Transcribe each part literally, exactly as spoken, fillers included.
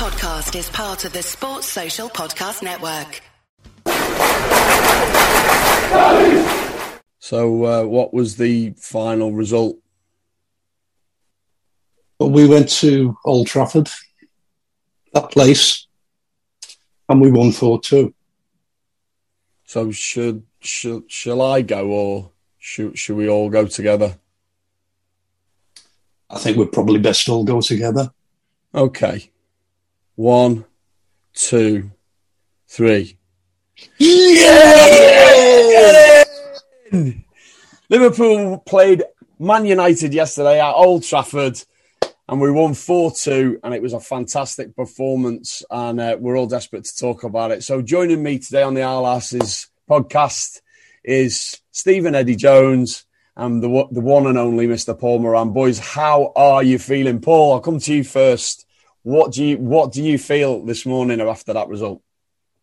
podcast is part of the Sports Social Podcast Network. So, uh, what was the final result? Well, we went to Old Trafford, that place, and we won four two. So, should, should shall I go, or should should we all go together? I think we'd probably best all go together. Okay. One, two, three. Yeah! Liverpool played Man United yesterday at Old Trafford and we won four two, and it was a fantastic performance, and uh, we're all desperate to talk about it. So joining me today on the Arlasses podcast is Steve and Eddie Jones and the, the one and only Mister Paul Moran. Boys, how are you feeling? Paul, I'll come to you first. What do you what do you feel this morning after that result?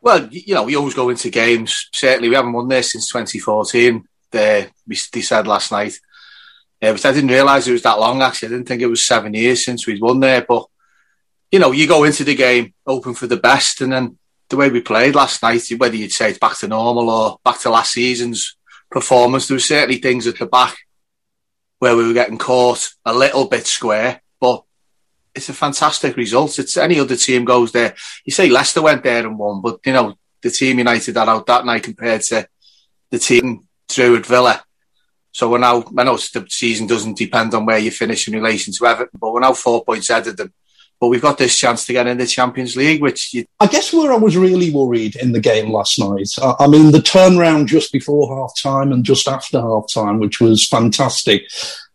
Well, you know, we always go into games. Certainly, we haven't won there since twenty fourteen. They, they said last night, uh, which I didn't realise it was that long, actually. I didn't think it was seven years since we'd won there. But, you know, you go into the game open for the best, and then the way we played last night, whether you'd say it's back to normal or back to last season's performance, there were certainly things at the back where we were getting caught a little bit square, but it's a fantastic result. It's any other team goes there. You say Leicester went there and won, but you know the team United had out that night compared to the team through at Villa. So we're now, I know the season doesn't depend on where you finish in relation to Everton, but we're now four points ahead of them. But we've got this chance to get in the Champions League, which you... I guess where I was really worried in the game last night. I, I mean, the turnaround just before half-time and just after half-time, which was fantastic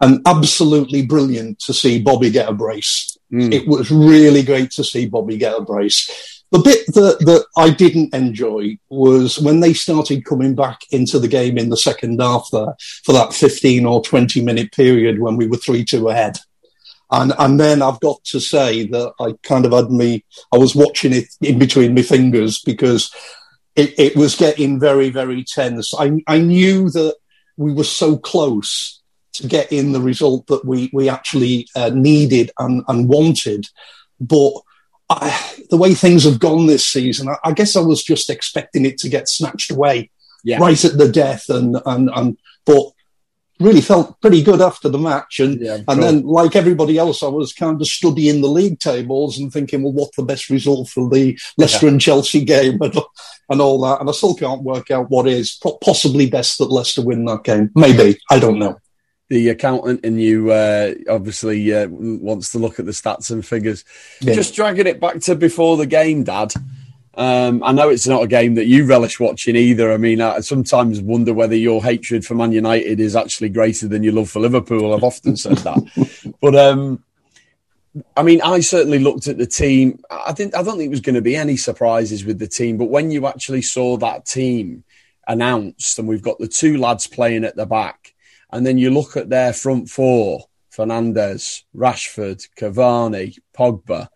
and absolutely brilliant to see Bobby get a brace. Mm. It was really great to see Bobby get a brace. The bit that, that I didn't enjoy was when they started coming back into the game in the second half there for that fifteen or twenty minute period when we were three two ahead. And and then I've got to say that I kind of had me, I was watching it in between my fingers because it, it was getting very, very tense. I, I knew that we were so close to getting the result that we, we actually uh, needed and, and wanted. But I, the way things have gone this season, I, I guess I was just expecting it to get snatched away yeah. right at the death. And, and, and but... really felt pretty good after the match, and yeah, and cool. Then like everybody else, I was kind of studying the league tables and thinking, well, what's the best result for the Leicester yeah. and Chelsea game and, and all that, and I still can't work out what is possibly best that Leicester win that game. Maybe, I don't know. The accountant in you uh, obviously uh, wants to look at the stats and figures. Yeah. Just dragging it back to before the game, Dad. Um, I know it's not a game that you relish watching either. I mean, I sometimes wonder whether your hatred for Man United is actually greater than your love for Liverpool. I've often said that. But, um, I mean, I certainly looked at the team. I didn't, I don't think it was going to be any surprises with the team. But when you actually saw that team announced, and we've got the two lads playing at the back, and then you look at their front four, Fernandes, Rashford, Cavani, Pogba,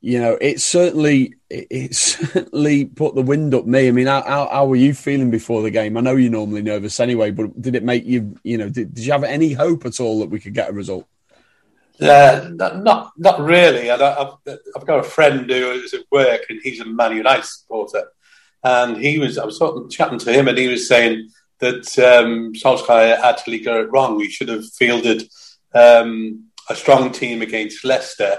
you know, it certainly it certainly put the wind up me. I mean, how, how, how were you feeling before the game? I know you're normally nervous anyway, but did it make you, you know, did, did you have any hope at all that we could get a result? Uh, not not really. I don't, I've, I've got a friend who is at work and he's a Man United supporter. And he was, I was talking, chatting to him and he was saying that um, Solskjaer actually got it wrong. We should have fielded um, a strong team against Leicester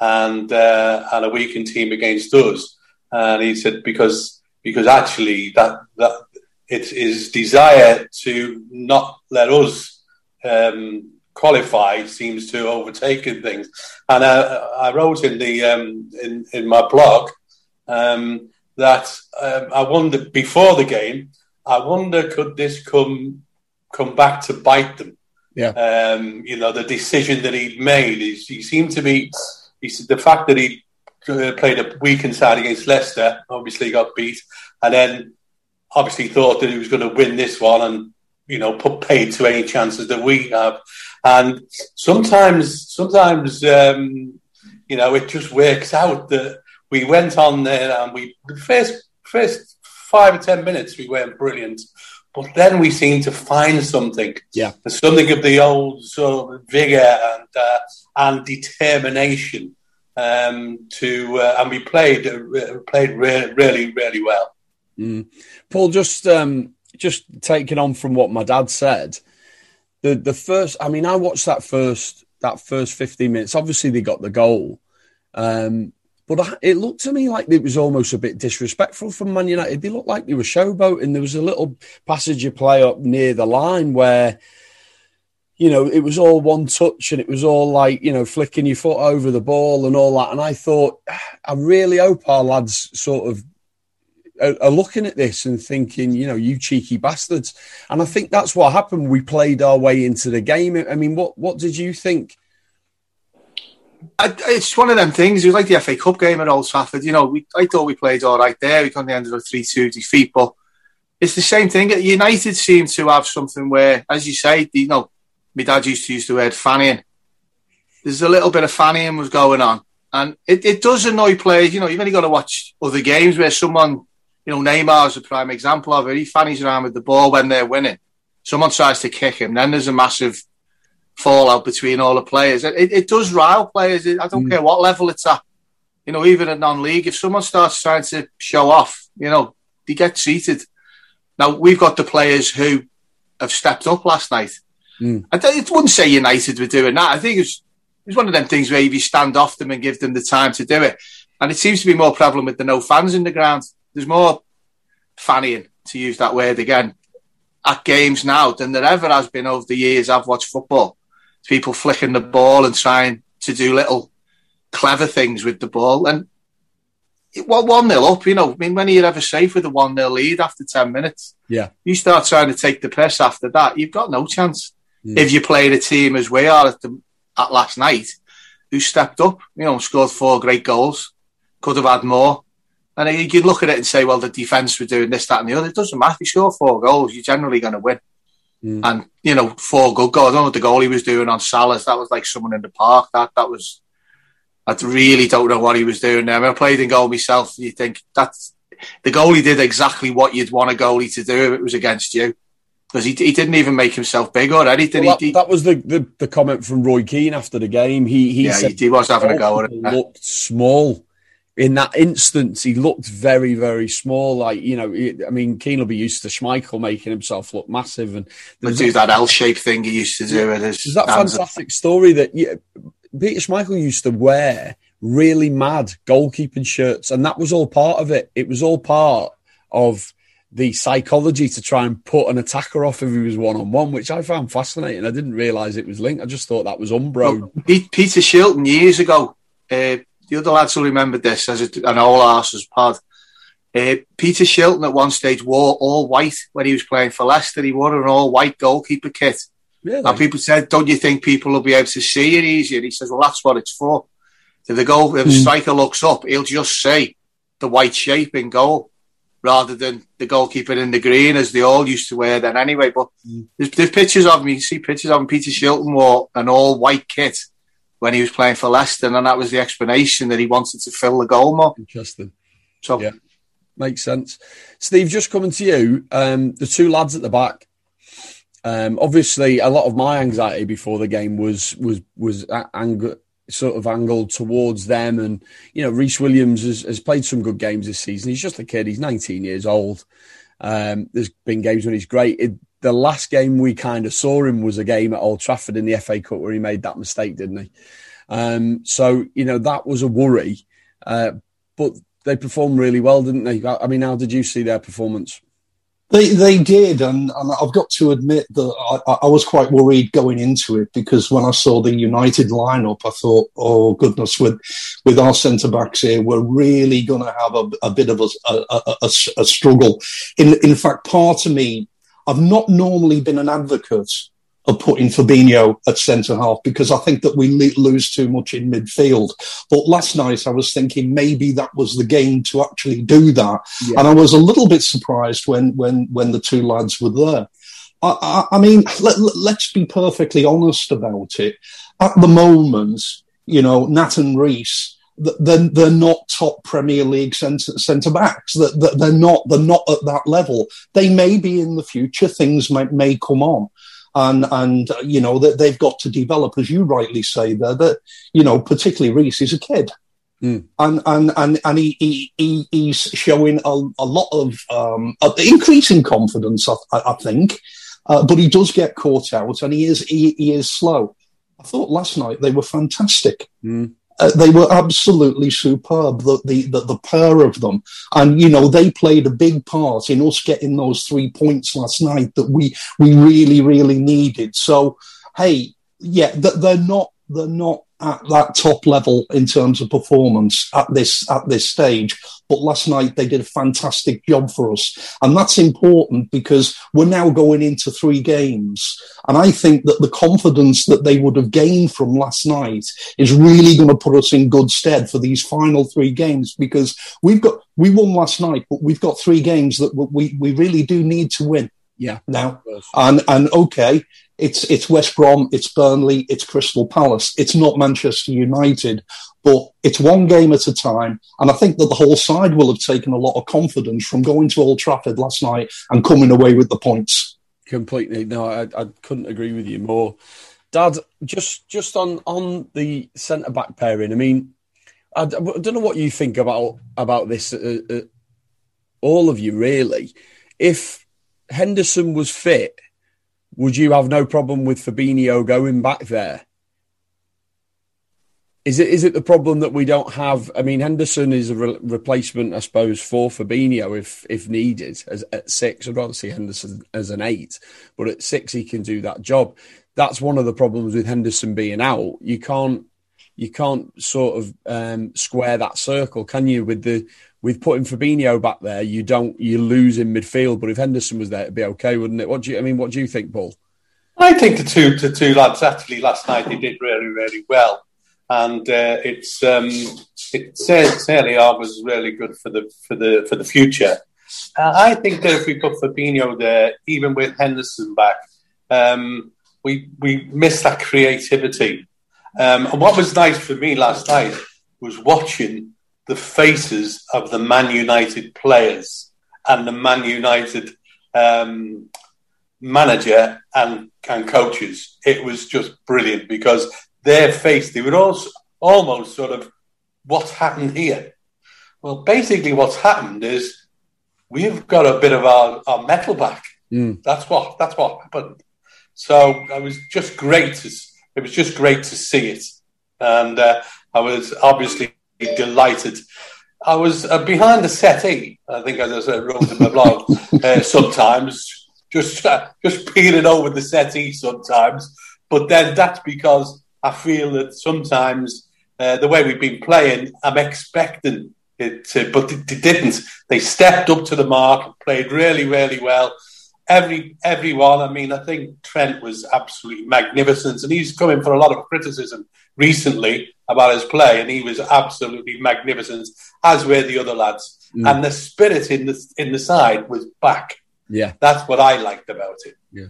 and uh, and a weakened team against us, and he said because because actually that that it's his desire to not let us um, qualify seems to overtake things. And I, I wrote in the um, in in my blog um, that um, I wondered before the game, I wonder could this come come back to bite them? Yeah, um, you know the decision that he'd made is he seemed to be. He said the fact that he played a weakened side against Leicester, obviously got beat, and then obviously thought that he was going to win this one and, you know, put paid to any chances that we have. And sometimes, sometimes um, you know, it just works out that we went on there and we, the first, first five or ten minutes, we weren't brilliant. But then we seem to find something, yeah, something of the old sort of vigour and uh, and determination um, to uh, and we played uh, played re- really really well. Mm. Paul, just um, just taking on from what my dad said, the the first. I mean, I watched that first that first fifteen minutes. Obviously, they got the goal. Um, But it looked to me like it was almost a bit disrespectful from Man United. They looked like they were showboating. There was a little passage of play up near the line where, you know, it was all one touch and it was all like, you know, flicking your foot over the ball and all that. And I thought, I really hope our lads sort of are looking at this and thinking, you know, you cheeky bastards. And I think that's what happened. We played our way into the game. I mean, what what did you think? I, it's one of them things. It was like the F A Cup game at Old Trafford. You know, we, I thought we played all right there. We kind of ended up three two defeat, but it's the same thing. United seem to have something where, as you say, you know, my dad used to use the word fannying. There's a little bit of fannying was going on, and it, it does annoy players. You know, you've only got to watch other games where someone, you know, Neymar's a prime example of it. He fannies around with the ball when they're winning. Someone tries to kick him, then there's a massive fallout between all the players. It, it does rile players. I don't mm. care what level it's at. You know, even at non-league, if someone starts trying to show off, you know, they get cheated. Now, we've got the players who have stepped up last night. Mm. I th- it wouldn't say United were doing that. I think it was, it was one of them things where if you stand off them and give them the time to do it. And it seems to be more prevalent with the no fans in the ground. There's more fannying, to use that word again, at games now than there ever has been over the years I've watched football. People flicking the ball and trying to do little clever things with the ball. And it, well, one nil up, you know, I mean, when are you ever safe with a one nil lead after ten minutes? Yeah. You start trying to take the piss after that, you've got no chance. Mm. If you play the team as we are at, the, at last night, who stepped up, you know, scored four great goals, could have had more. And you can look at it and say, well, the defence were doing this, that and the other. It doesn't matter. If you score four goals, you're generally going to win. Mm. And, you know, four good goals. I don't know what the goalie was doing on Salah's. That was like someone in the park. That that was... I really don't know what he was doing there. I mean, I played in goal myself. You think that's... The goalie did exactly what you'd want a goalie to do if it was against you. Because he, he didn't even make himself big or anything. Well, that, he, that was the, the, the comment from Roy Keane after the game. He, he yeah, said he, he was having a go at it. He looked small. In that instance, he looked very, very small. Like, you know, I mean, Keane will be used to Schmeichel making himself look massive. And do that, that L-shaped thing he used to do. Yeah, there's that fantastic story that yeah, Peter Schmeichel used to wear really mad goalkeeping shirts. And that was all part of it. It was all part of the psychology to try and put an attacker off if he was one-on-one, which I found fascinating. I didn't realise it was linked. I just thought that was Umbro. Peter Shilton, years ago, uh, the other lads will remember this as a, an all arses pod. Uh, Peter Shilton at one stage wore all white when he was playing for Leicester. He wore an all white goalkeeper kit. Really? And people said, don't you think people will be able to see it easier? And he says, well, that's what it's for. If the goal, if the striker looks up, he'll just see the white shape in goal rather than the goalkeeper in the green as they all used to wear then anyway. But mm. there's, there's pictures of him. You see pictures of him. Peter Shilton wore an all white kit when he was playing for Leicester, and that was the explanation that he wanted to fill the goal more. Interesting. So, yeah, makes sense. Steve, just coming to you, um, the two lads at the back. Um, obviously, a lot of my anxiety before the game was was was ang- sort of angled towards them, and you know, Rhys Williams has, has played some good games this season. He's just a kid; he's nineteen years old. Um, there's been games when he's great. It, The last game we kind of saw him was a game at Old Trafford in the F A Cup where he made that mistake, didn't he? Um, so, you know, that was a worry. Uh, but they performed really well, didn't they? I mean, how did you see their performance? They they did, and, and I've got to admit that I, I was quite worried going into it because when I saw the United lineup, I thought, oh, goodness, with with our centre-backs here, we're really going to have a, a bit of a, a, a, a struggle. In, in fact, part of me, I've not normally been an advocate of putting Fabinho at centre-half because I think that we lose too much in midfield. But last night I was thinking maybe that was the game to actually do that. Yeah. And I was a little bit surprised when when, when the two lads were there. I, I, I mean, let, let's be perfectly honest about it. At the moment, you know, Nat and Rhys, They're, they're not top Premier League centre, centre backs. They're, they're not. They're not at that level. They may be in the future. Things may, may come on, and and you know that they've got to develop, as you rightly say. There, that you know, particularly Rhys is a kid. Mm. And and and and he, he, he he's showing a, a lot of um, increasing confidence, I, I think. Uh, but he does get caught out, and he is he, he is slow. I thought last night they were fantastic. Mm. Uh, they were absolutely superb, the, the, the, the pair of them. And, you know, they played a big part in us getting those three points last night that we, we really, really needed. So, hey, yeah, they're not they're not at that top level in terms of performance at this at this stage. But last night they did a fantastic job for us. And that's important because we're now going into three games. And I think that the confidence that they would have gained from last night is really going to put us in good stead for these final three games, because we've got, we won last night, but we've got three games that we, we really do need to win. Yeah. Now, and, and okay, it's, it's West Brom, it's Burnley, it's Crystal Palace. It's not Manchester United, but it's one game at a time. And I think that the whole side will have taken a lot of confidence from going to Old Trafford last night and coming away with the points. Completely. No, I, I couldn't agree with you more. Dad, just, just on, on the centre-back pairing, I mean, I, I don't know what you think about, about this, uh, uh, all of you, really. If Henderson was fit, would you have no problem with Fabinho going back there? Is it is it the problem that we don't have? I mean, Henderson is a re- replacement, I suppose, for Fabinho if if needed. As, at six, I'd rather see Henderson as an eight, but at six he can do that job. That's one of the problems with Henderson being out. You can't you can't sort of um, square that circle, can you? With the With putting Fabinho back there, you don't you lose in midfield. But if Henderson was there, it'd be okay, wouldn't it? What do you? I mean, what do you think, Paul? I think the two the two lads actually last night they did really really well, and uh, it's um, it certainly was really good for the for the for the future. Uh, I think that if we put Fabinho there, even with Henderson back, um, we we miss that creativity. Um, and what was nice for me last night was watching the faces of the Man United players and the Man United um, manager and, and coaches. It was just brilliant because their face, they were also almost sort of, what's happened here? Well, basically what's happened is we've got a bit of our, our metal back. Mm. That's what that's what happened. So it was just great to, it was just great to see it. And uh, I was obviously delighted. I was uh, behind the settee, I think, as I said, wrote in my blog, uh, sometimes, just uh, just peering over the settee sometimes. But then that's because I feel that sometimes uh, the way we've been playing, I'm expecting it to, but it, it didn't. They stepped up to the mark, played really, really well. Every Everyone, I mean, I think Trent was absolutely magnificent, and he's coming for a lot of criticism recently about his play, and he was absolutely magnificent, as were the other lads. Mm. And the spirit in the in the side was back. Yeah, that's what I liked about it. Yeah,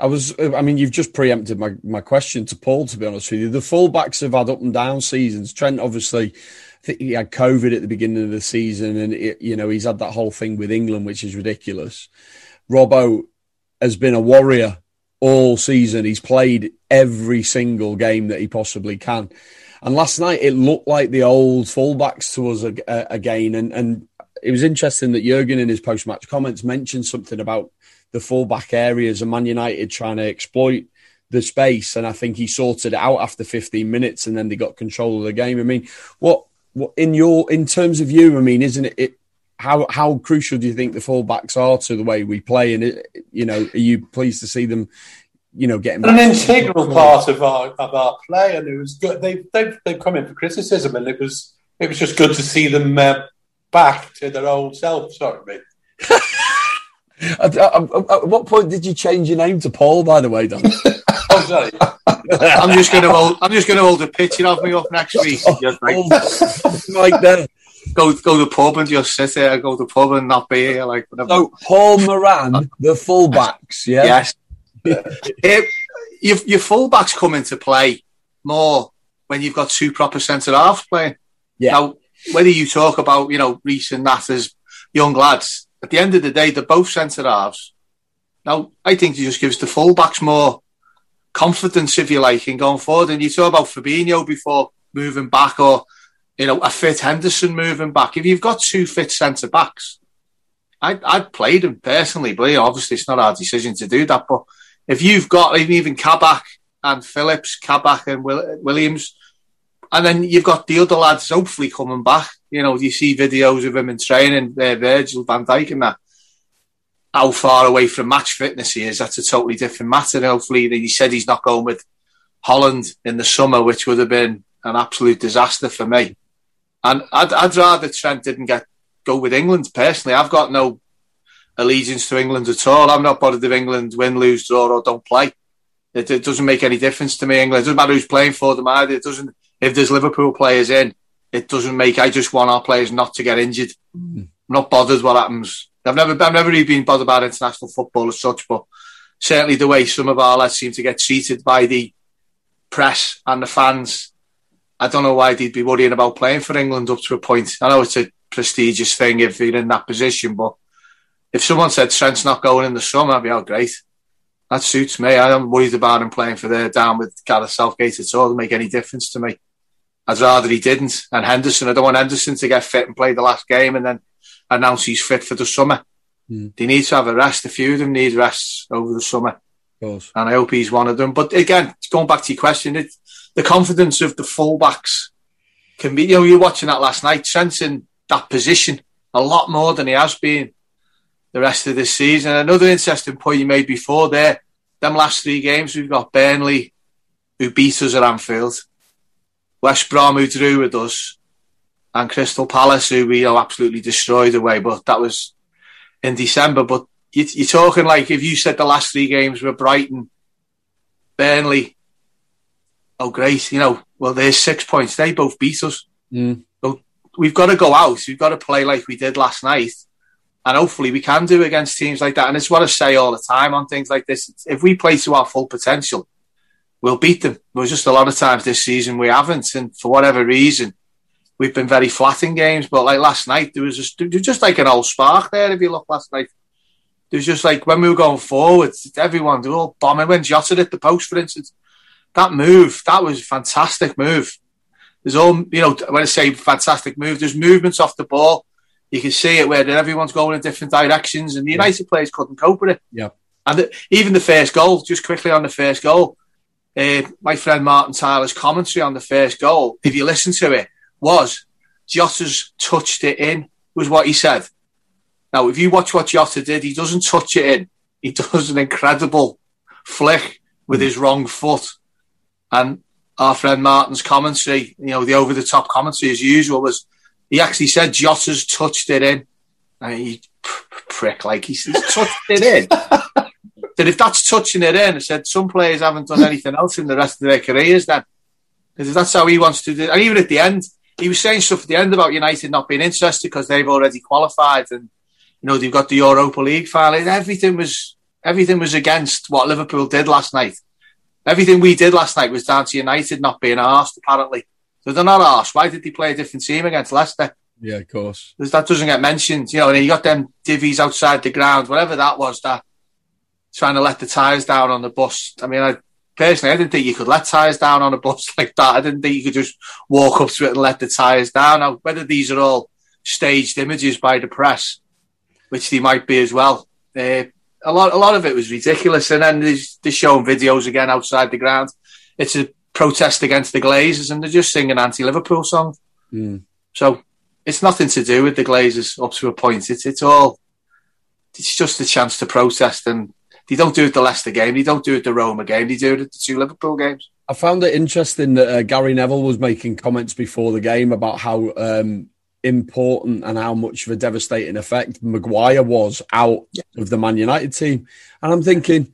I was. I mean, you've just preempted my, my question to Paul. To be honest with you, the fullbacks have had up and down seasons. Trent, obviously, I think he had COVID at the beginning of the season, and it, you know he's had that whole thing with England, which is ridiculous. Robbo has been a warrior all season. He's played every single game that he possibly can. And last night, it looked like the old fullbacks to us again. And, and it was interesting that Jürgen, in his post-match comments, mentioned something about the fullback areas and Man United trying to exploit the space. And I think he sorted it out after fifteen minutes, and then they got control of the game. I mean, what, what in your in terms of you? I mean, isn't it? it How how crucial do you think the fullbacks are to the way we play? And, you know, are you pleased to see them, you know, getting back? An integral part of our of our play, and it was good. They they've, they've come in for criticism, and it was it was just good to see them uh, back to their old self. Sorry, mate. at, at, at what point did you change your name to Paul? By the way, Dan. Oh, sorry. I'm just going to hold. I'm just going to hold a picture of me up next week. Oh, just like, oh, like that. Go go to the pub and just sit there. Go to the pub and not be here. Like whatever. So Paul Moran, the fullbacks, yeah, yes. it, your your fullbacks come into play more when you've got two proper centre halves playing. Yeah. Now, whether you talk about you know Rhys and Nat as young lads, at the end of the day, they're both centre halves. Now, I think it just gives the fullbacks more confidence, if you like, in going forward. And you talk about Fabinho before moving back or you know, a fit Henderson moving back. If you've got two fit centre backs, I'd, I'd played him personally, but obviously it's not our decision to do that. But if you've got even Kabak and Phillips, Kabak and Will, Williams, and then you've got the other lads hopefully coming back. You know, you see videos of him in training, uh, Virgil van Dijk and that. How far away from match fitness he is, that's a totally different matter. And hopefully, he said he's not going with Holland in the summer, which would have been an absolute disaster for me. And I'd, I'd rather Trent didn't get go with England personally. I've got no allegiance to England at all. I'm not bothered if England win, lose, draw, or don't play. It, it doesn't make any difference to me, England. It doesn't matter who's playing for them either. It doesn't. If there's Liverpool players in, it doesn't make. I just want our players not to get injured. I'm not bothered what happens. I've never, I've never really been bothered about international football as such, but certainly the way some of our lads seem to get treated by the press and the fans, I don't know why they'd be worrying about playing for England up to a point. I know it's a prestigious thing if you're in that position, but if someone said Trent's not going in the summer, I'd be all great. That suits me. I am worried about him playing for there down with Gareth Southgate at all. It doesn't make any difference to me. I'd rather he didn't. And Henderson, I don't want Henderson to get fit and play the last game and then announce he's fit for the summer. Mm. They need to have a rest. A few of them need rests over the summer. And I hope he's one of them. But again, going back to your question, it, the confidence of the fullbacks can be, you know, you're watching that last night, Trent's in that position a lot more than he has been the rest of this season. Another interesting point you made before there, them last three games, we've got Burnley, who beat us at Anfield, West Brom, who drew with us, and Crystal Palace, who we you know, absolutely destroyed away. But that was in December. But you, you're talking like if you said the last three games were Brighton, Burnley, oh great, you know, well there's six points. They both beat us. Mm. So we've got to go out. We've got to play like we did last night, and hopefully we can do against teams like that. And it's what I say all the time on things like this. If we play to our full potential, we'll beat them. But just a lot of times this season we haven't, and for whatever reason. We've been very flat in games, but like last night, there was just, there was just like an old spark there. If you look last night, there was just like when we were going forward, everyone, they were all bombing. When Jota hit the post, for instance, that move, that was a fantastic move. There's all, you know, when I say fantastic move, there's movements off the ball. You can see it where everyone's going in different directions, and the United yeah. players couldn't cope with it. Yeah. And the, even the first goal, just quickly on the first goal, uh, my friend Martin Tyler's commentary on the first goal, if you listen to it, was Jota's touched it in, was what he said. Now, if you watch what Jota did, he doesn't touch it in. He does an incredible flick with mm. his wrong foot. And our friend Martin's commentary, you know, the over-the-top commentary as usual, was he actually said Jota's touched it in. I mean, he prick, like he's touched it in. That if that's touching it in, I said some players haven't done anything else in the rest of their careers then. Because that's how he wants to do it. And even at the end, he was saying stuff at the end about United not being interested because they've already qualified and, you know, they've got the Europa League final. Everything was, everything was against what Liverpool did last night. Everything we did last night was down to United not being arsed, apparently. So they're not arsed. Why did they play a different team against Leicester? Yeah, of course. Because that doesn't get mentioned. You know, and you got them divvies outside the ground, whatever that was, that trying to let the tyres down on the bus. I mean, I, Personally, I didn't think you could let tyres down on a bus like that. I didn't think you could just walk up to it and let the tyres down. Now, whether these are all staged images by the press, which they might be as well, uh, a lot a lot of it was ridiculous. And then they're showing videos again outside the ground. It's a protest against the Glazers, and they're just singing anti-Liverpool songs. Mm. So it's nothing to do with the Glazers up to a point. It's it's all it's just a chance to protest and. They don't do it the Leicester game. They don't do it the Roma game. They do it at the two Liverpool games. I found it interesting that uh, Gary Neville was making comments before the game about how um, important and how much of a devastating effect Maguire was out yeah. of the Man United team. And I'm thinking,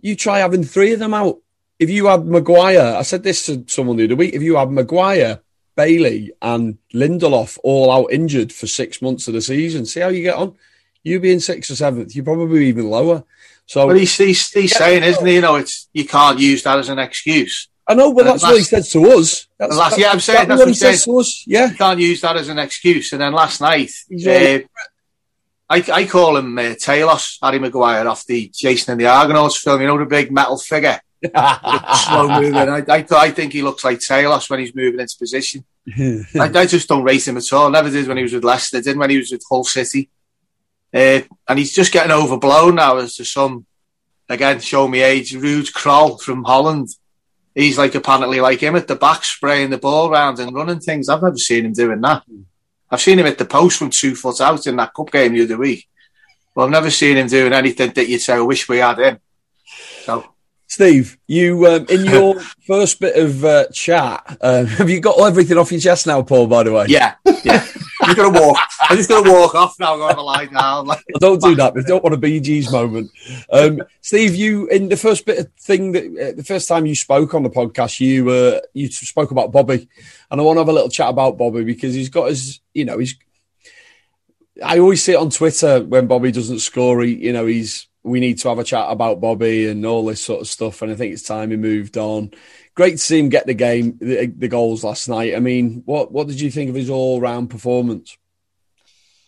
you try having three of them out. If you had Maguire, I said this to someone the other week, if you had Maguire, Bailey and Lindelof all out injured for six months of the season, see how you get on. You being sixth or seventh, you're probably even lower. So, but he's, he's, he's yeah, saying, isn't he? You know, it's you can't use that as an excuse. I know, but and that's last, what he said to us. That's, last, that's, yeah, I'm saying that's, that's what he said to us. Yeah, you can't use that as an excuse. And then last night, uh, I, I call him uh, Talos, Harry Maguire, off the Jason and the Argonauts film. You know, the big metal figure, slow moving. I, I, I think he looks like Talos when he's moving into position. I, I just don't rate him at all. Never did when he was with Leicester. Didn't when he was with Hull City. Uh, and he's just getting overblown now as to some, again, show me age, Ruud Krol from Holland. He's like apparently like him at the back, spraying the ball round and running things. I've never seen him doing that. I've seen him at the post from two foot out in that cup game the other week. But I've never seen him doing anything that you'd say, I wish we had him. So, Steve, you um, in your first bit of uh, chat, um, have you got everything off your chest now, Paul, by the way? Yeah, yeah. I'm just going to walk. I'm just going to walk off now. I'm going to lie down. Like, don't do that. We don't want a Bee Gees moment. Um, Steve, you in the first bit of thing that uh, the first time you spoke on the podcast, you uh, you spoke about Bobby, and I want to have a little chat about Bobby because he's got his, you know, he's. I always see it on Twitter when Bobby doesn't score. He, you know, he's. We need to have a chat about Bobby and all this sort of stuff. And I think it's time he moved on. Great to see him get the game, the, the goals last night. I mean, what, what did you think of his all-round performance?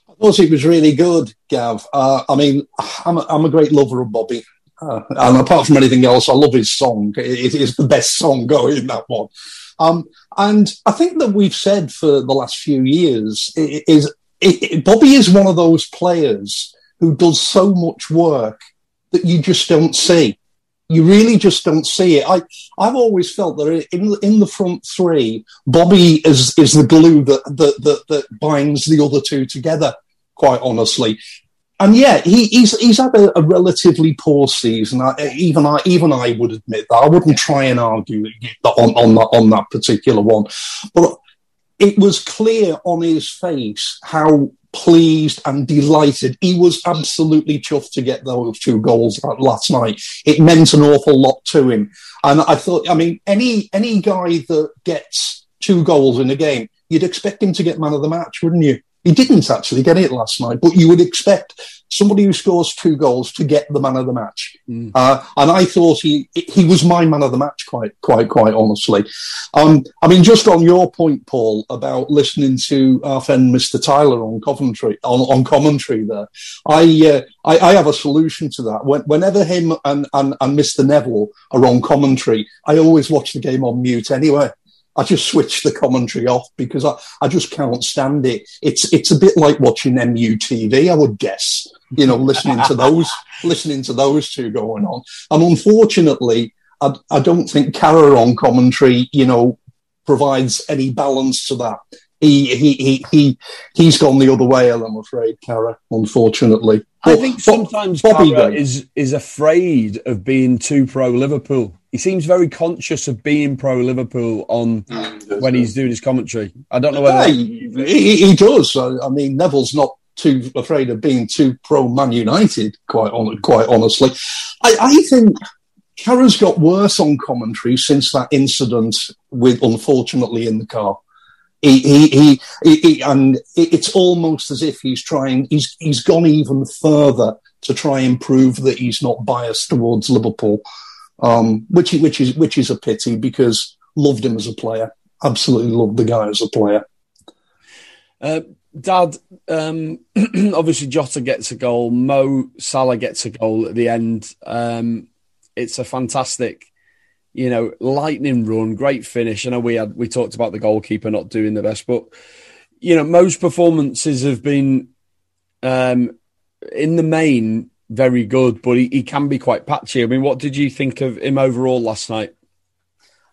I thought it was really good, Gav. Uh, I mean, I'm a, I'm a great lover of Bobby. Uh, and apart from anything else, I love his song. It, it is the best song going, that one. Um, and I think that we've said for the last few years it, it is it, it, Bobby is one of those players who does so much work that you just don't see. You really just don't see it. I, I've always felt that in in the front three, Bobby is is the glue that that that, that binds the other two together, quite honestly. And yeah, he, he's he's had a, a relatively poor season. I, even I even I would admit that. I wouldn't try and argue on on that on that particular one, but it was clear on his face how pleased and delighted. He was absolutely chuffed to get those two goals last night. It meant an awful lot to him. And I thought, I mean, any any guy that gets two goals in a game, you'd expect him to get man of the match, wouldn't you? He didn't actually get it last night, but you would expect somebody who scores two goals to get the man of the match. Mm. Uh, and I thought he he was my man of the match, quite quite quite honestly. Um, I mean, just on your point, Paul, about listening to our friend Mister Tyler on Coventry on, on commentary there, I, uh, I I have a solution to that. When, whenever him and, and and Mister Neville are on commentary, I always watch the game on mute anyway. I just switch the commentary off because I, I just can't stand it. It's it's a bit like watching M U T V, I would guess. You know, listening to those listening to those two going on. And unfortunately, I, I don't think Carragher on commentary, you know, provides any balance to that. He he he he he's gone the other way, I'm afraid, Carragher. Unfortunately, but, I think sometimes Bobby Carragher is is afraid of being too pro Liverpool. He seems very conscious of being pro Liverpool on mm, when he's doing his commentary. I don't know whether yeah, he, he does. I mean, Neville's not too afraid of being too pro Man United. Quite on, quite honestly, I, I think Carragher's got worse on commentary since that incident with, unfortunately, in the car. He, he, he, he, he, and it's almost as if he's trying. He's he's gone even further to try and prove that he's not biased towards Liverpool, um, which which is which is a pity because loved him as a player, absolutely loved the guy as a player. Uh, Dad, um, obviously Jota gets a goal, Mo Salah gets a goal at the end. Um, it's a fantastic. You know, lightning run, great finish. I know we had we talked about the goalkeeper not doing the best, but you know, Mo's performances have been, um, in the main, very good. But he, he can be quite patchy. I mean, what did you think of him overall last night?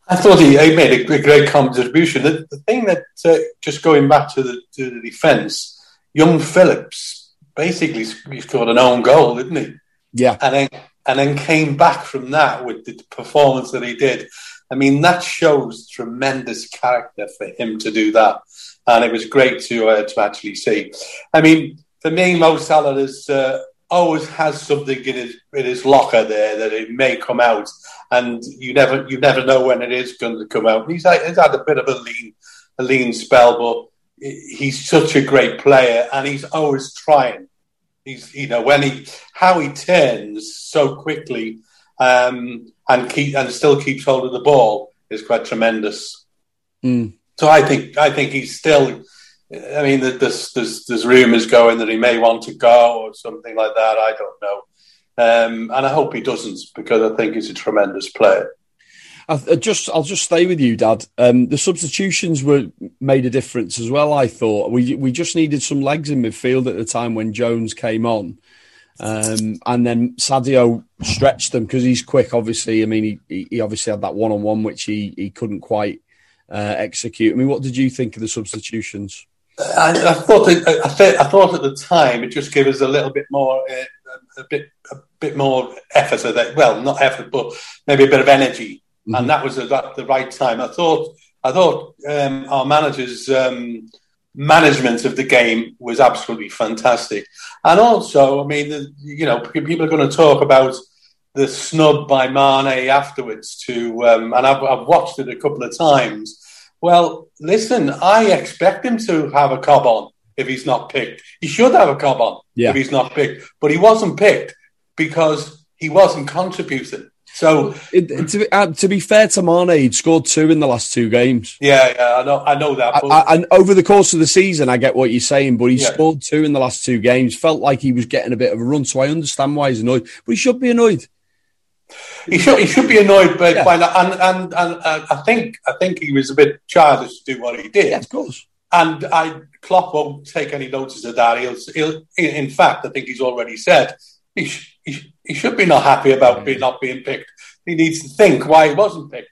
I thought he, he made a great contribution. The, the thing that uh, just going back to the to the defence, young Phillips basically he scored an own goal, didn't he? Yeah, and then. And then came back from that with the performance that he did. I mean, that shows tremendous character for him to do that. And it was great to uh, to actually see. I mean, for me, Mo Salah is, uh, always has something in his in his locker there that it may come out. And you never you never know when it is going to come out. He's, he's had a bit of a lean, a lean spell, but he's such a great player and he's always trying. He's, you know, when he how he turns so quickly um, and keep and still keeps hold of the ball is quite tremendous. Mm. So I think I think he's still. I mean, there's there's, there's rumours going that he may want to go or something like that. I don't know, um, and I hope he doesn't because I think he's a tremendous player. I, I just, I'll just stay with you, Dad. Um, the substitutions were made a difference as well, I thought. We we just needed some legs in midfield at the time when Jones came on. Um, and then Sadio stretched them because he's quick, obviously. I mean, he, he obviously had that one-on-one, which he, he couldn't quite uh, execute. I mean, what did you think of the substitutions? I, I thought it, I, th- I thought at the time it just gave us a little bit more, uh, a bit a bit more effort. So that, well, not effort, but maybe a bit of energy, mm-hmm. and that was at the right time. I thought I thought um, our manager's um, management of the game was absolutely fantastic, and also, I mean, the, you know, people are going to talk about the snub by Mane afterwards too, um, and I've, I've watched it a couple of times. Well, listen, I expect him to have a cob on if he's not picked. He should have a cob on yeah. if he's not picked. But he wasn't picked because he wasn't contributing. So it, it, to, be, uh, to be fair to Mane, he'd scored two in the last two games. Yeah, yeah, I know, I know that. But... I, I, and over the course of the season, I get what you're saying, but he yeah. scored two in the last two games. Felt like he was getting a bit of a run, so I understand why he's annoyed. But he should be annoyed. He should, he should be annoyed by, yeah. by that, and, and, and and I think I think he was a bit childish to do what he did. Yeah, of course. And I, Klopp won't take any notice of that. He'll, he'll, in fact, I think he's already said he sh- he, sh- he should be not happy about being, not being picked. He needs to think why he wasn't picked,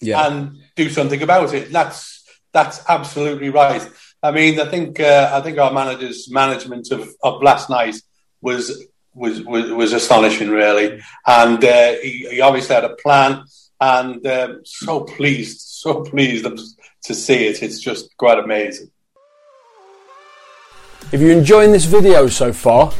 yeah. and do something about it. And that's that's absolutely right. I mean, I think uh, I think our manager's management of, of last night was. Was, was was astonishing, really, and uh, he, he obviously had a plan, and um, so pleased, so pleased to see it. It's just quite amazing. If you're enjoying this video so far,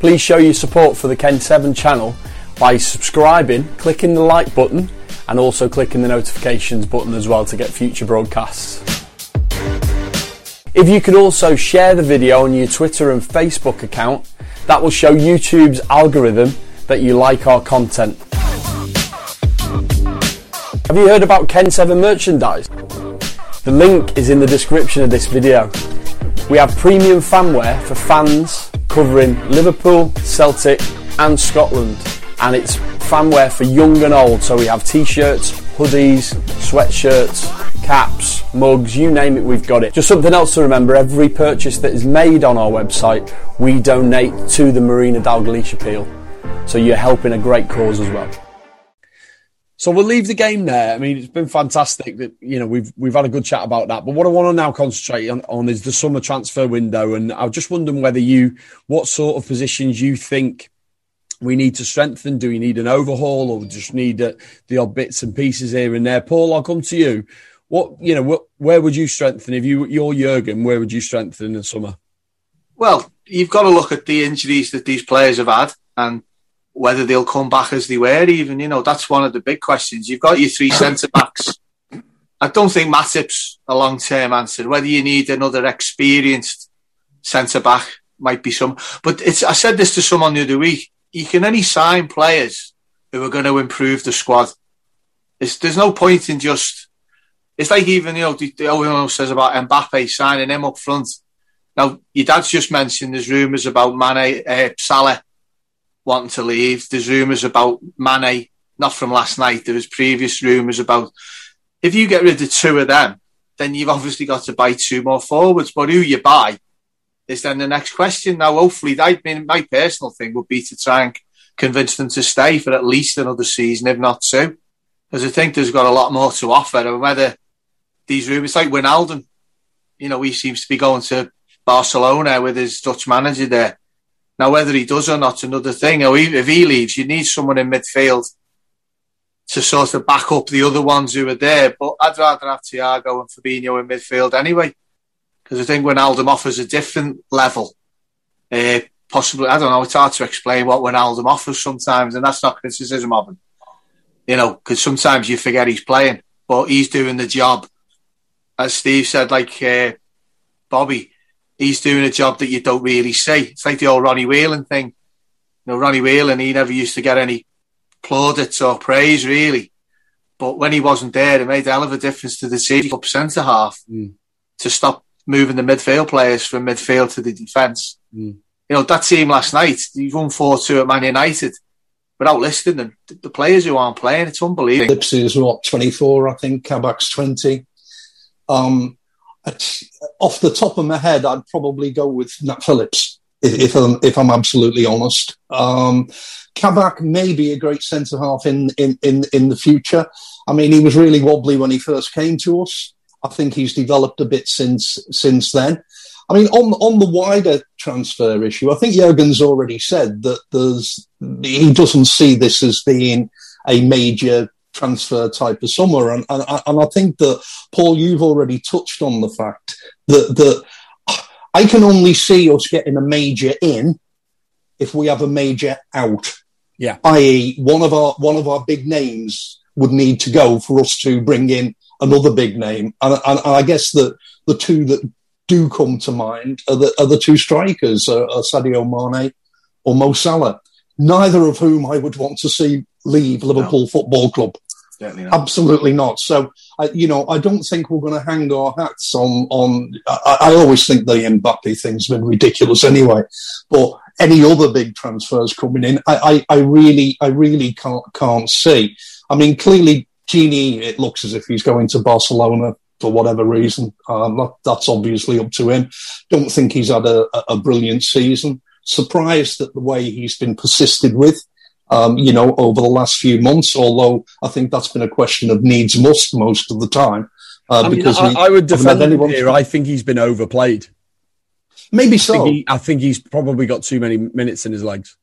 please show your support for the Ken seven channel by subscribing, clicking the like button, and also clicking the notifications button as well to get future broadcasts. If you could also share the video on your Twitter and Facebook account, that will show YouTube's algorithm that you like our content. Have you heard about Ken seven merchandise? The link is in the description of this video. We have premium fanwear for fans covering Liverpool, Celtic and Scotland. And it's fanwear for young and old, so we have t-shirts, hoodies, sweatshirts, caps, mugs, you name it, we've got it. Just something else to remember, every purchase that is made on our website, we donate to the Marina Dalglish appeal. So you're helping a great cause as well. So we'll leave the game there. I mean, it's been fantastic that, you know, we've we've had a good chat about that. But what I want to now concentrate on, on is the summer transfer window. And I was just wondering whether you, what sort of positions you think we need to strengthen. Do we need an overhaul, or we just need uh, the odd bits and pieces here and there? Paul, I'll come to you. What, you know, wh- where would you strengthen if you, you're Jurgen? Where would you strengthen in the summer? Well, you've got to look at the injuries that these players have had and whether they'll come back as they were. Even, you know, that's one of the big questions. You've got your three centre backs. I don't think Matip's a long term answer. Whether you need another experienced centre back might be some. But it's, I said this to someone the other week. You can only sign players who are going to improve the squad. It's, there's no point in just... It's like even, you know, the, the O M O says about Mbappe, signing him up front. Now, your dad's just mentioned there's rumours about Mane, uh, Salah wanting to leave. There's rumours about Mane, not from last night. There was previous rumours about... If you get rid of two of them, then you've obviously got to buy two more forwards. But who you buy... is then the next question. Now, hopefully, I mean, my personal thing would be to try and convince them to stay for at least another season, if not two, because I think there's got a lot more to offer. And whether these rumours, like Wijnaldum, you know, he seems to be going to Barcelona with his Dutch manager there. Now, whether he does or not, another thing. If he leaves, you need someone in midfield to sort of back up the other ones who are there. But I'd rather have Thiago and Fabinho in midfield anyway. Because I think Wijnaldum offers a different level. Uh, possibly, I don't know, it's hard to explain what Wijnaldum offers sometimes, and that's not criticism of him. You know, because sometimes you forget he's playing, but he's doing the job. As Steve said, like uh, Bobby, he's doing a job that you don't really see. It's like the old Ronnie Whelan thing. You know, Ronnie Whelan, he never used to get any plaudits or praise, really. But when he wasn't there, it made a hell of a difference to the team up centre-half mm. to stop moving the midfield players from midfield to the defence. Mm. You know, that team last night, he won four two at Man United. without listing them, the players who aren't playing, it's unbelievable. Phillips is, what, twenty-four, I think. Kabak's twenty. Um, off the top of my head, I'd probably go with Nat Phillips, if, if, I'm, if I'm absolutely honest. Um, Kabak may be a great centre-half in, in, in, in the future. I mean, he was really wobbly when he first came to us. I think he's developed a bit since since then. I mean, on on the wider transfer issue, I think Jürgen's already said that there's he doesn't see this as being a major transfer type of summer, and and, and I think that, Paul, you've already touched on the fact that that I can only see us getting a major in if we have a major out. Yeah, that is, one of our one of our big names would need to go for us to bring in another big name, and, and, and I guess that the two that do come to mind are the, are the two strikers, uh, are Sadio Mane or Mo Salah, neither of whom I would want to see leave Liverpool no. Football Club. Certainly not. Absolutely not. So, I, you know, I don't think we're going to hang our hats on... on I, I always think the Mbappe thing's been ridiculous anyway, but any other big transfers coming in, I, I, I really I really can't, can't see. I mean, clearly, Gini, it looks as if he's going to Barcelona for whatever reason. Um, that, that's obviously up to him. Don't think he's had a, a brilliant season. Surprised at the way he's been persisted with, um, you know, over the last few months, although I think that's been a question of needs must most of the time. Uh, I, mean, because I, I would defend him here. I think he's been overplayed. Maybe I so. Think he, I think he's probably got too many minutes in his legs.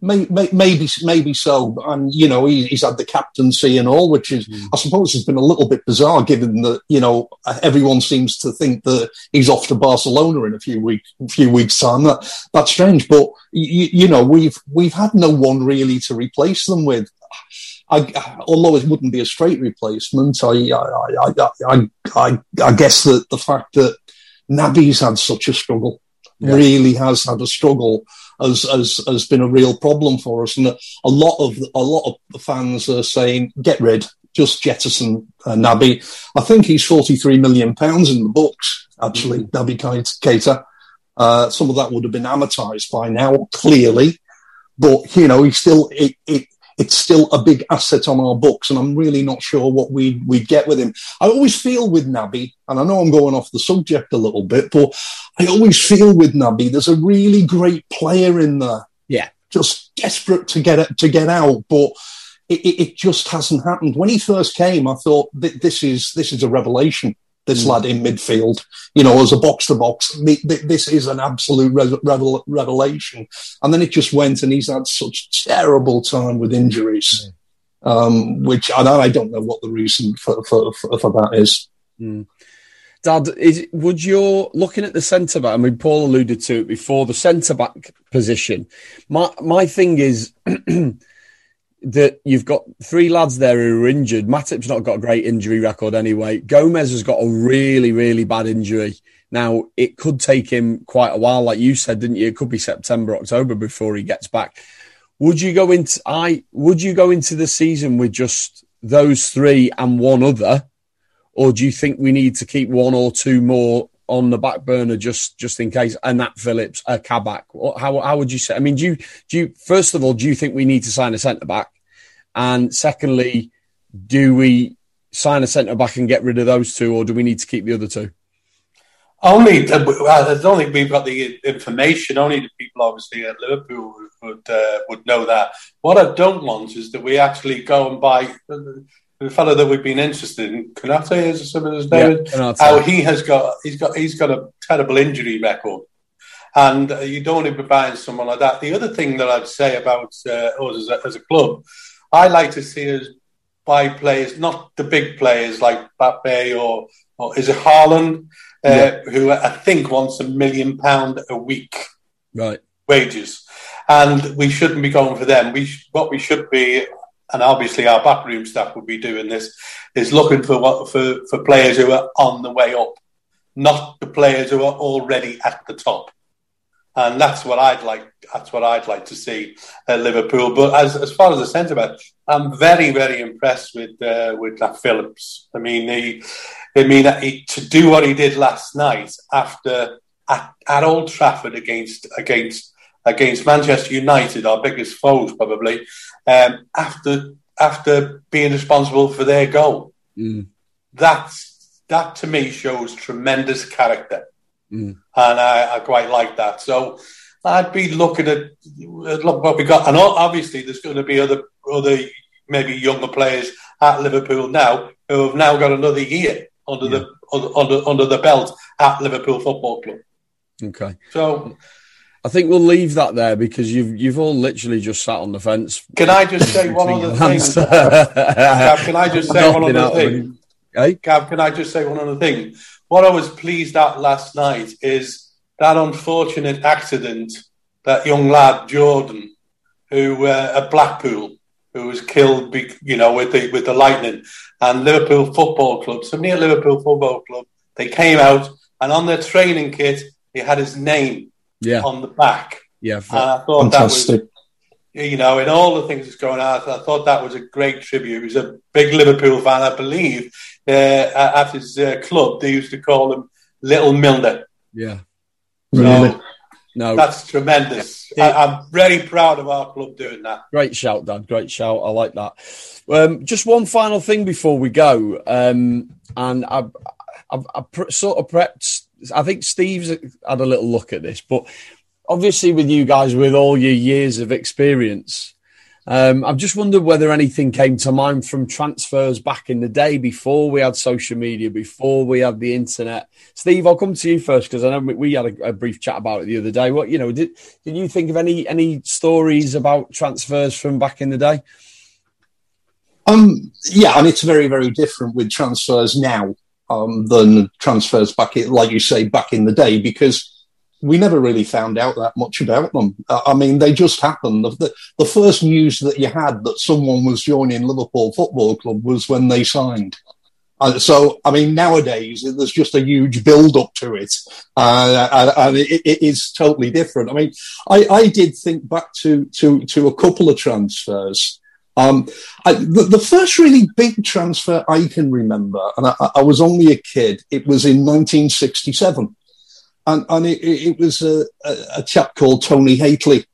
Maybe, maybe, maybe so. And, you know, he, he's had the captaincy and all, which is, mm. I suppose, has been a little bit bizarre given that, you know, everyone seems to think that he's off to Barcelona in a few weeks, few weeks time. That, that's strange. But, you, you know, we've, we've had no one really to replace them with. I, although it wouldn't be a straight replacement, I, I, I, I, I, I guess that the fact that Naby's had such a struggle, yeah. really has had a struggle, Has, has has been a real problem for us, and a, a lot of a lot of the fans are saying, "Get rid, just jettison uh, Naby." I think he's forty-three million pounds in the books. Actually, mm-hmm. Naby Keita. Uh, some of that would have been amortised by now, clearly, but you know, he's still it, it it's still a big asset on our books, and I'm really not sure what we we'd get with him. I always feel with Naby, and I know I'm going off the subject a little bit, but I always feel with Naby, there's a really great player in there. Yeah, just desperate to get to get out, but it, it, it just hasn't happened. When he first came, I thought this is this is a revelation. This mm. lad in midfield, you know, as a box to box, this is an absolute revel- revelation. And then it just went, and he's had such terrible time with injuries, mm. um, which and I don't know what the reason for for, for, for that is. Mm. Dad, is, would your, looking at the centre-back, I mean, Paul alluded to it before, the centre-back position, my, my thing is that you've got three lads there who are injured. Matip's not got a great injury record anyway. Gomez has got a really, really bad injury. Now, it could take him quite a while, like you said, didn't you? It could be September, October before he gets back. Would you go into I? Would you go into the season with just those three and one other? Or do you think we need to keep one or two more on the back burner just, just in case? And Nat Phillips, a Kabak. How how would you say? I mean, do you do you, first of all, do you think we need to sign a centre back? And secondly, do we sign a centre back and get rid of those two, or do we need to keep the other two? Only I don't think we've got the information. Only the people, obviously, at Liverpool would uh, would know that. What I don't want is that we actually go and buy. The fellow that we've been interested in, Konate, is some of his name. Yeah, how he has got, he's got, he's got a terrible injury record, and uh, you don't want to be buying someone like that. The other thing that I'd say about uh, us as a, as a club, I like to see us buy players, not the big players like Mbappe or, or is it Haaland, uh, yeah. who I think wants a million pound a week, right? Wages, and we shouldn't be going for them. We sh- what we should be. And obviously our backroom staff will be doing this, is looking for what for, for players who are on the way up, not the players who are already at the top. And that's what I'd like that's what I'd like to see at Liverpool. But as as far as the centre back, I'm very, very impressed with uh, with Nat Phillips. I mean he I mean he, to do what he did last night after at, at Old Trafford against against against Manchester United, our biggest foes probably, um, after after being responsible for their goal. Mm. That's, that to me shows tremendous character. Mm. And I, I quite like that. So I'd be looking at, at what we got. And obviously there's going to be other other maybe younger players at Liverpool now who have now got another year under yeah. the under under the belt at Liverpool Football Club. Okay. So I think we'll leave that there because you've you've all literally just sat on the fence. Can I just say one other thing? Gav, can I just say one other thing? Hey? Gav, can I just say one other thing? What I was pleased at last night is that unfortunate accident, that young lad Jordan, who uh, at Blackpool, who was killed, you know, with the with the lightning, and Liverpool Football Club. Somebody at Liverpool Football Club, they came out and on their training kit they had his name yeah. on the back. Yeah, and I thought fantastic. That was, you know, in all the things that's going on, I thought that was a great tribute. He was a big Liverpool fan, I believe. Uh, at his uh, club, they used to call him Little Milner. Yeah, really. So, no, that's tremendous. I, I'm very proud of our club doing that. Great shout, Dad. Great shout. I like that. Um, just one final thing before we go, um, and I, I, I pr- sort of prepped. I think Steve's had a little look at this, but obviously with you guys, with all your years of experience, um, I've just wondered whether anything came to mind from transfers back in the day before we had social media, before we had the internet. Steve, I'll come to you first because I know we had a, a brief chat about it the other day. What you know, did did you think of any any stories about transfers from back in the day? Um, yeah, and it's very very different with transfers now um, than transfers back in, like you say, back in the day because we never really found out that much about them. Uh, I mean, they just happened. The, the, the first news that you had that someone was joining Liverpool Football Club was when they signed. Uh, so, I mean, nowadays, there's just a huge build-up to it. Uh, and it, it is totally different. I mean, I, I did think back to, to, to a couple of transfers. Um, I, the, the first really big transfer I can remember, and I, I was only a kid, it was in nineteen sixty-seven. And, and it, it was a, a chap called Tony Hateley.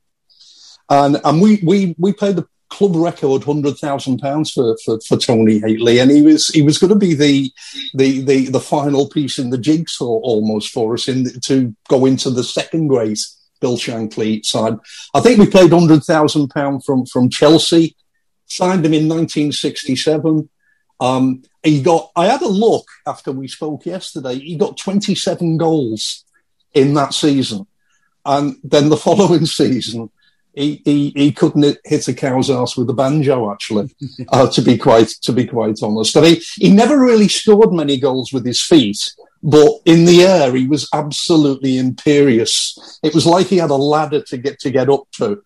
And, and we, we, we paid the club record one hundred thousand pounds for, for, for Tony Hateley. And he was he was going to be the, the, the, the final piece in the jigsaw almost for us in the, to go into the second grade Bill Shankly side. I think we paid one hundred thousand pounds from, from Chelsea, signed him in nineteen sixty-seven. Um, he got. I had a look after we spoke yesterday. He got twenty-seven goals in that season. And then the following season, he, he, he couldn't hit a cow's ass with a banjo, actually, uh, to be quite, to be quite honest. I mean, he never really scored many goals with his feet, but in the air, he was absolutely imperious. It was like he had a ladder to get, to get up to.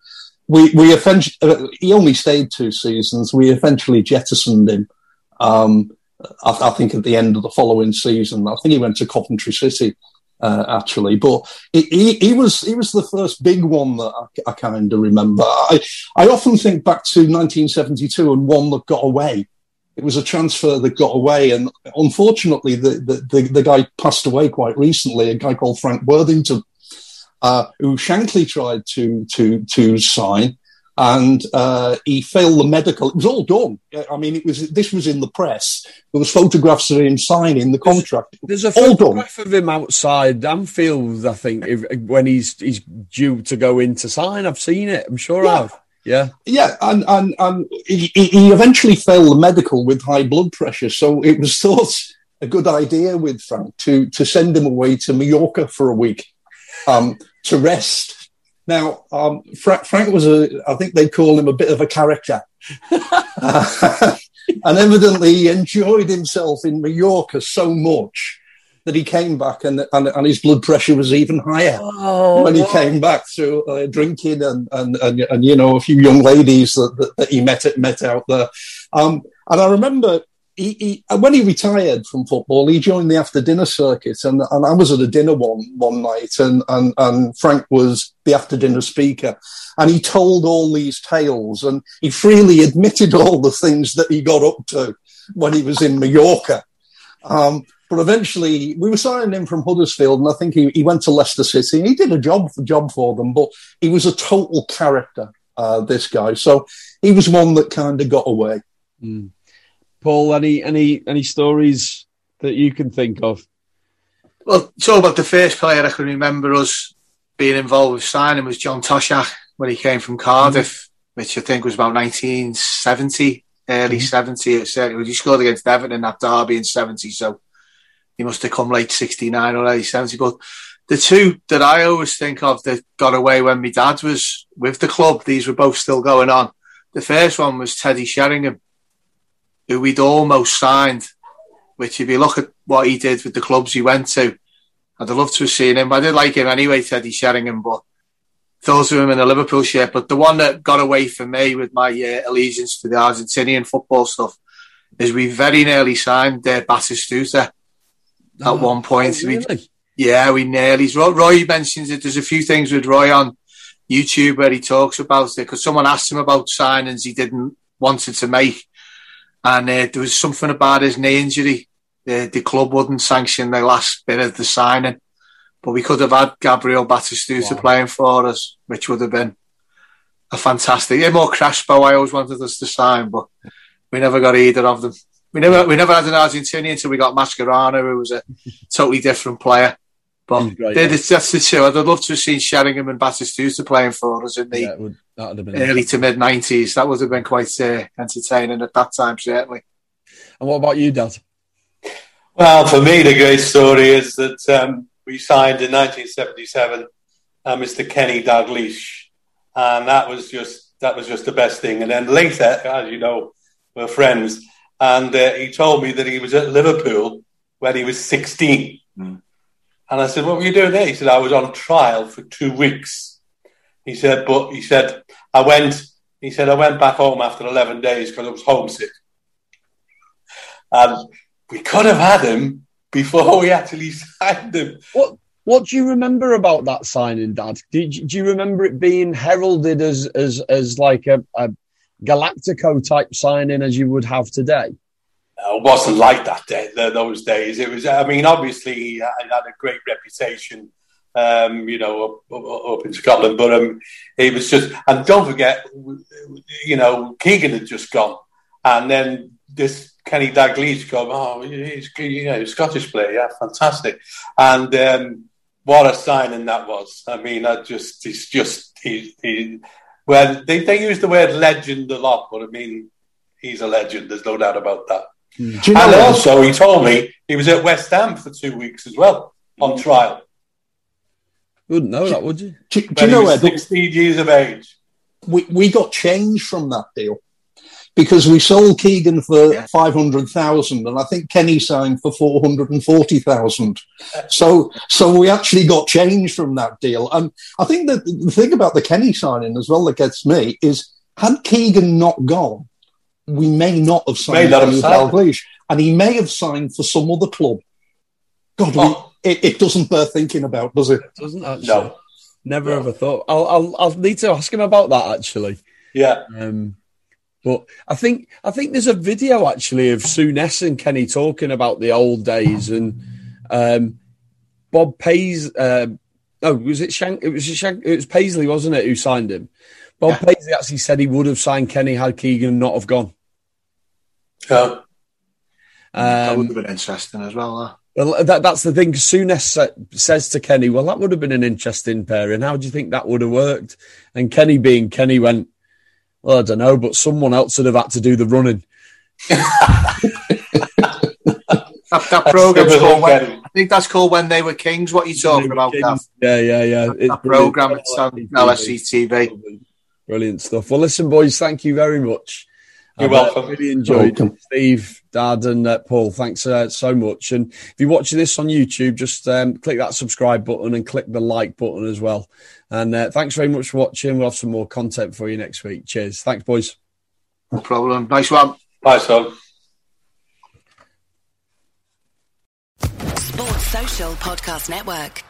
We, we eventually, uh, he only stayed two seasons. We eventually jettisoned him. Um, I, I think at the end of the following season, I think he went to Coventry City. Uh, actually, but he, he, he was he was the first big one that I, I kind of remember. I, I often think back to nineteen seventy-two and one that got away. It was a transfer that got away, and unfortunately, the the, the, the guy passed away quite recently. A guy called Frank Worthington, uh, who Shankly tried to to to sign, and uh, he failed the medical. It was all done. I mean, it was this was in the press. There was photographs of him signing the contract. There's, there's a all photograph done. Of him outside Anfield, I think, if, when he's he's due to go in to sign. I've seen it. I'm sure yeah. I've. Yeah, yeah, and and, and he, he eventually failed the medical with high blood pressure. So it was thought a good idea with Frank to to send him away to Majorca for a week um, to rest. Now, um, Frank, Frank was a, I think they call him a bit of a character. uh, and evidently he enjoyed himself in Majorca so much that he came back and, and, and his blood pressure was even higher oh, when he wow. came back through uh, drinking and, and, and, and, you know, a few young ladies that, that, that he met, met out there. Um, and I remember he, he, when he retired from football, he joined the after-dinner circuit, and, and I was at a dinner one one night, and, and, and Frank was the after-dinner speaker, and he told all these tales, and he freely admitted all the things that he got up to when he was in Majorca. Um, But eventually, we were signing him from Huddersfield, and I think he, he went to Leicester City, and he did a job for, job for them, but he was a total character, uh, this guy. So he was one that kind of got away. Mm. Paul, any any any stories that you can think of? Well, talk about the first player I can remember us being involved with signing was John Toshak when he came from Cardiff, mm. which I think was about nineteen seventy, early mm. seventy. Certainly, he scored against Everton in that derby in seventy, so he must have come late sixty-nine or early seventy. But the two that I always think of that got away when my dad was with the club, these were both still going on. The first one was Teddy Sheringham, who we'd almost signed, which if you look at what he did with the clubs he went to, I'd love to have seen him. I did like him anyway, Teddy Sheringham, but thought of him in a Liverpool shirt. But the one that got away for me with my uh, allegiance to the Argentinian football stuff is we very nearly signed uh, Batistuta at oh, one point. Oh, really? we, yeah, we nearly. Roy, Roy mentions it. There's a few things with Roy on YouTube where he talks about it because someone asked him about signings he didn't wanted to make. And uh, there was something about his knee injury. Uh, the club wouldn't sanction the last bit of the signing. But we could have had Gabriel Batistuta wow. playing for us, which would have been a fantastic... Yeah, more Crespo I always wanted us to sign, but we never got either of them. We never we never had an Argentinian until we got Mascherano, who was a totally different player. But great, yeah. that's the two. I'd love to have seen Sheringham and Batistuta playing for us in the yeah, would, early to mid-nineties. That would have been quite uh, entertaining at that time, certainly. And what about you, Dad? Well, for me, the great story is that um, we signed in nineteen seventy-seven uh, Mister Kenny Dalglish, and that was just that was just the best thing. And then later, as you know, we're friends, and uh, he told me that he was at Liverpool when he was sixteen. Mm. And I said, "What were you doing there?" He said, "I was on trial for two weeks." He said, "But he said I went." He said, "I went back home after eleven days because I was homesick." And we could have had him before we actually signed him. What What do you remember about that signing, Dad? Do, do you remember it being heralded as as as like a, a Galactico type signing as you would have today? No, it wasn't like that day, those days. It was. I mean, obviously, he had a great reputation, um, you know, up, up in Scotland. But um, it was just, and don't forget, you know, Keegan had just gone, and then this Kenny Dalglish go, oh, he's you know, Scottish player, yeah, fantastic. And um, what a signing that was. I mean, I just, it's just, he, he, well, they, they use the word legend a lot, but I mean, he's a legend, there's no doubt about that. Mm. And also, he told me he was at West Ham for two weeks as well, on mm. trial. You wouldn't know do, that, would you? Do, do you know, Ed, sixteen years of age. We, we got changed from that deal. Because we sold Keegan for yeah. five hundred thousand, and I think Kenny signed for four hundred and forty thousand. So, so we actually got change from that deal. And I think that the thing about the Kenny signing as well that gets me is, had Keegan not gone, we may not have signed for Dalglish, and he may have signed for some other club. God, oh. we, it, it doesn't bear thinking about, does it? It doesn't actually. No, never no. ever thought. I'll, I'll, I'll need to ask him about that actually. Yeah. Um, But I think I think there's a video actually of Souness and Kenny talking about the old days, and um, Bob Paisley. Uh, oh, was it Shank? It was Shank. It was Paisley, wasn't it, who signed him? Bob yeah. Paisley actually said he would have signed Kenny had Keegan not have gone. Yeah, um, that would have been interesting as well. Huh? Well, that, that's the thing. Souness sa- says to Kenny, "Well, that would have been an interesting pairing. How do you think that would have worked?" And Kenny, being Kenny, went, "Well, I don't know, but someone else would have had to do the running." that that program's called when, I think that's called When They Were Kings, what you're talking about, Gav. Yeah, yeah, yeah. That, that program at L S E T V. Brilliant stuff. Well, listen, boys, thank you very much. You're uh, welcome. I really enjoyed welcome. Steve, Dad and uh, Paul, thanks uh, so much. And if you're watching this on YouTube, just um, click that subscribe button and click the like button as well. And uh, thanks very much for watching. We'll have some more content for you next week. Cheers. Thanks, boys. No problem. Nice one. Bye, son. Sports Social Podcast Network.